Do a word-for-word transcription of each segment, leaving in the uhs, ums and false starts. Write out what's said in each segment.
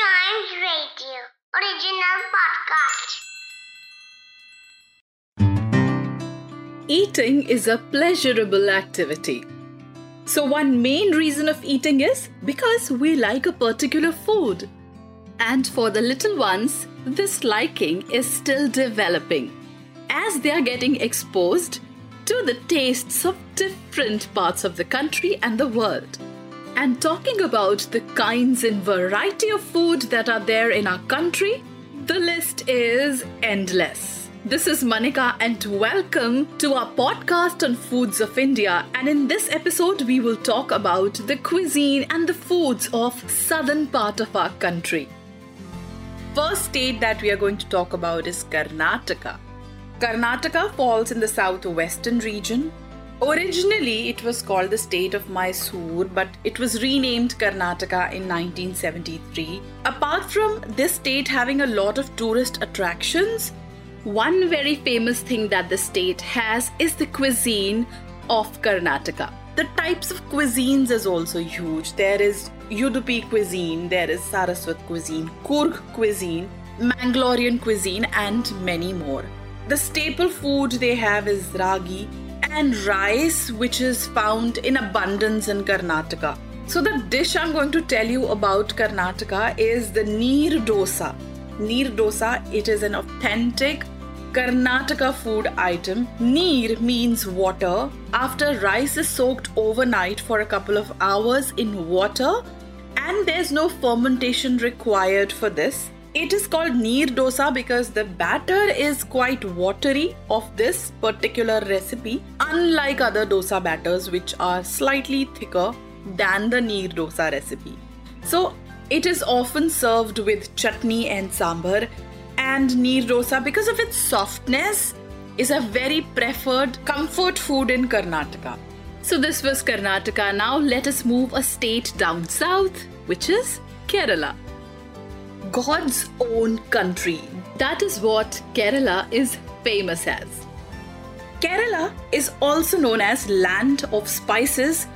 Chimes Radio, original podcast. Eating is a pleasurable activity. So one main reason of eating is because we like a particular food. And for the little ones, this liking is still developing as they are getting exposed to the tastes of different parts of the country and the world. And talking about the kinds and variety of food that are there in our country, the list is endless. This is Manika and welcome to our podcast on Foods of India. And in this episode, we will talk about the cuisine and the foods of southern part of our country. First state that we are going to talk about is Karnataka. Karnataka falls in the southwestern region. Originally, it was called the state of Mysore, but it was renamed Karnataka in nineteen seventy-three. Apart from this state having a lot of tourist attractions, one very famous thing that the state has is the cuisine of Karnataka. The types of cuisines is also huge. There is Udupi cuisine, there is Saraswat cuisine, Kurg cuisine, Mangalorean cuisine, and many more. The staple food they have is ragi and rice, which is found in abundance in Karnataka. So the dish I'm going to tell you about Karnataka is the neer dosa. Neer dosa, it is an authentic Karnataka food item. Neer means water. After rice is soaked overnight for a couple of hours in water, and there's no fermentation required for this. It is called neer dosa because the batter is quite watery of this particular recipe, unlike other dosa batters which are slightly thicker than the neer dosa recipe. So it is often served with chutney and sambar, and neer dosa, because of its softness, is a very preferred comfort food in Karnataka. So this was Karnataka. Now let us move a state down south, which is Kerala. God's own country. That is what Kerala is famous as. Kerala is also known as land of spices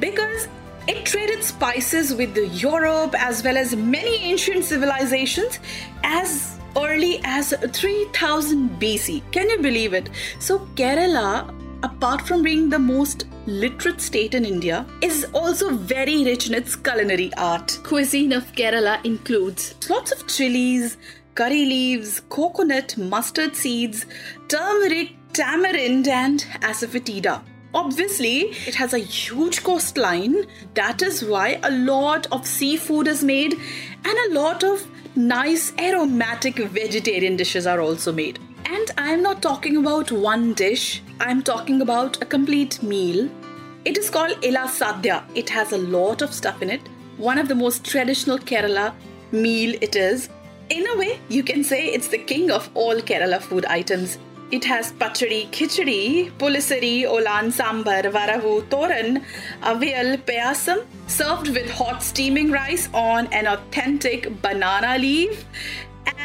because it traded spices with Europe as well as many ancient civilizations as early as three thousand B C. Can you believe it? So Kerala, apart from being the most literate state in India, is also very rich in its culinary art. Cuisine of Kerala includes lots of chilies, curry leaves, coconut, mustard seeds, turmeric, tamarind, and asafoetida. Obviously, it has a huge coastline. That is why a lot of seafood is made, and a lot of nice aromatic vegetarian dishes are also made. And I'm not talking about one dish, I'm talking about a complete meal. It is called Ela Sadhya. It has a lot of stuff in it. One of the most traditional Kerala meal it is. In a way, you can say it's the king of all Kerala food items. It has pachdi, kichadi, pulisari, olan, sambar, varahu, toran, avial, payasam, served with hot steaming rice on an authentic banana leaf.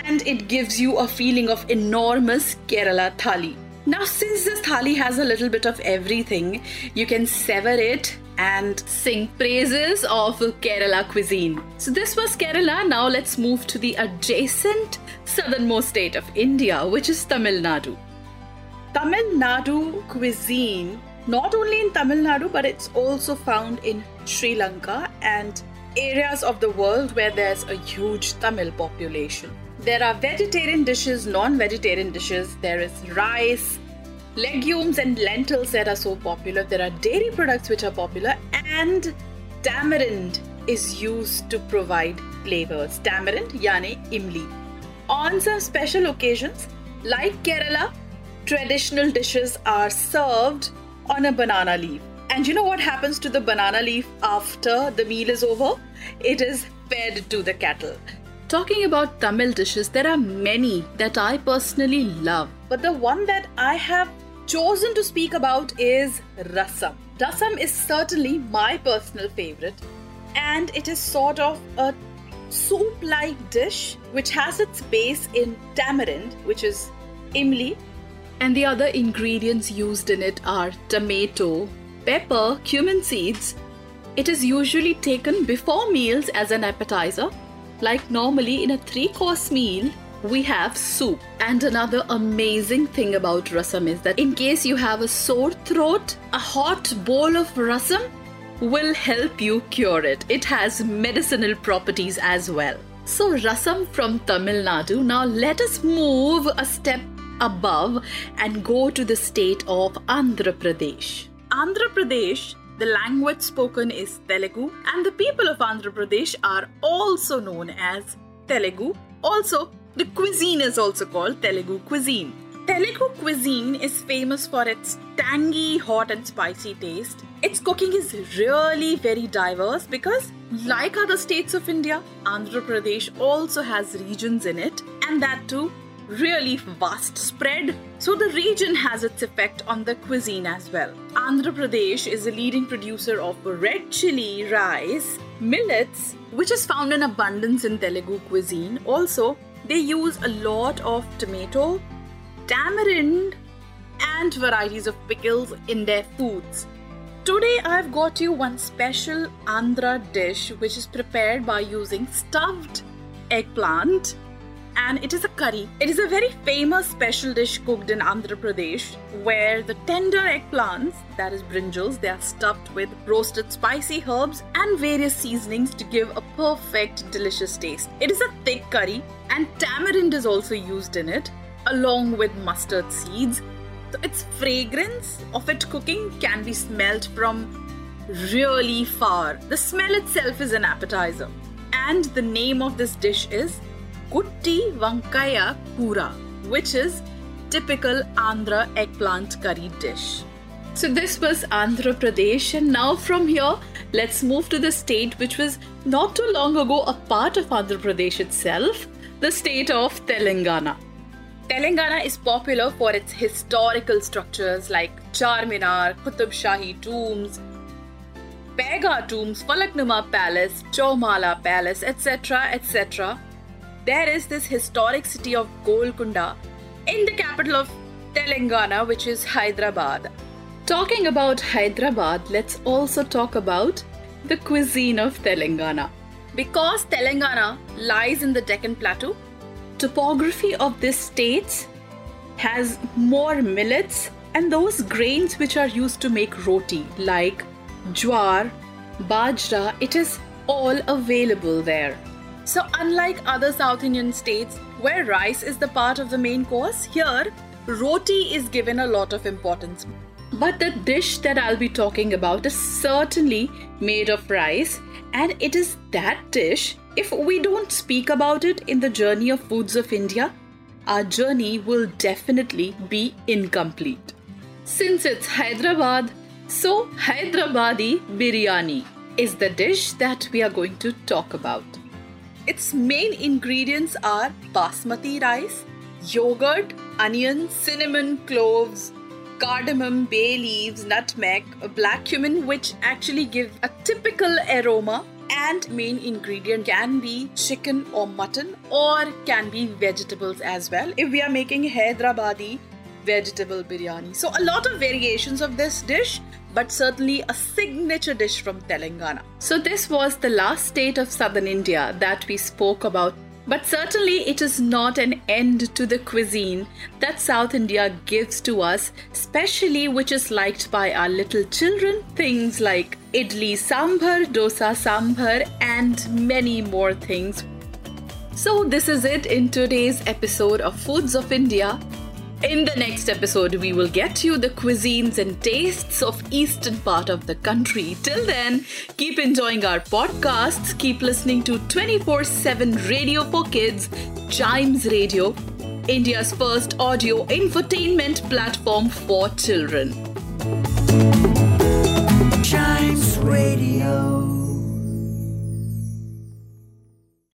And it gives you a feeling of enormous Kerala thali. Now, since this thali has a little bit of everything, you can sever it and sing praises of Kerala cuisine. So this was Kerala. Now let's move to the adjacent southernmost state of India, which is Tamil Nadu. Tamil Nadu cuisine, not only in Tamil Nadu, but it's also found in Sri Lanka and areas of the world where there's a huge Tamil population. There are vegetarian dishes, non-vegetarian dishes, there is rice, legumes and lentils that are so popular, there are dairy products which are popular, and tamarind is used to provide flavors. Tamarind, yani imli. On some special occasions, like Kerala, traditional dishes are served on a banana leaf. And you know what happens to the banana leaf after the meal is over? It is fed to the cattle. Talking about Tamil dishes, there are many that I personally love. But the one that I have chosen to speak about is Rasam. Rasam is certainly my personal favorite. And it is sort of a soup-like dish which has its base in tamarind, which is imli. And the other ingredients used in it are tomato, pepper, cumin seeds. It is usually taken before meals as an appetizer. Like normally in a three-course meal, we have soup. And another amazing thing about rasam is that in case you have a sore throat, a hot bowl of rasam will help you cure it. It has medicinal properties as well. So rasam from Tamil Nadu. Now let us move a step above and go to the state of Andhra Pradesh. Andhra Pradesh, the language spoken is Telugu, and the people of Andhra Pradesh are also known as Telugu. Also, the cuisine is also called Telugu cuisine. Telugu cuisine is famous for its tangy, hot and spicy taste. Its cooking is really very diverse because, like other states of India, Andhra Pradesh also has regions in it, and that too really vast spread. So the region has its effect on the cuisine as well. Andhra Pradesh is a leading producer of red chili, rice, millets, which is found in abundance in Telugu cuisine. Also, they use a lot of tomato, tamarind and varieties of pickles in their foods. Today I've got you one special Andhra dish which is prepared by using stuffed eggplant, and it is a curry. It is a very famous special dish cooked in Andhra Pradesh where the tender eggplants, that is brinjals, they are stuffed with roasted spicy herbs and various seasonings to give a perfect delicious taste. It is a thick curry and tamarind is also used in it, along with mustard seeds. So its fragrance of it cooking can be smelled from really far. The smell itself is an appetizer. And the name of this dish is Kutti Vankaya Pura, which is typical Andhra eggplant curry dish. So this was Andhra Pradesh, and now from here, let's move to the state which was not too long ago a part of Andhra Pradesh itself, the state of Telangana. Telangana is popular for its historical structures like Charminar, Kutub Shahi tombs, Pega tombs, Palaknuma palace, Chowmala palace, et cetera, et cetera. There is this historic city of Golcunda in the capital of Telangana, which is Hyderabad. Talking about Hyderabad, let's also talk about the cuisine of Telangana. Because Telangana lies in the Deccan Plateau, topography of this state has more millets and those grains which are used to make roti like jowar, bajra, it is all available there. So unlike other South Indian states where rice is the part of the main course, here roti is given a lot of importance. But the dish that I'll be talking about is certainly made of rice, and it is that dish. If we don't speak about it in the journey of foods of India, our journey will definitely be incomplete. Since it's Hyderabad, so Hyderabadi Biryani is the dish that we are going to talk about. Its main ingredients are basmati rice, yogurt, onion, cinnamon, cloves, cardamom, bay leaves, nutmeg, black cumin, which actually gives a typical aroma. And main ingredient can be chicken or mutton, or can be vegetables as well if we are making Hyderabadi vegetable biryani. So a lot of variations of this dish, but certainly a signature dish from Telangana. So this was the last state of southern India that we spoke about. But certainly it is not an end to the cuisine that South India gives to us, especially which is liked by our little children. Things like idli sambar, dosa sambar and many more things. So this is it in today's episode of Foods of India. In the next episode, we will get you the cuisines and tastes of eastern part of the country. Till then, keep enjoying our podcasts. Keep listening to twenty-four seven radio for kids, Chimes Radio, India's first audio infotainment platform for children. Chimes Radio.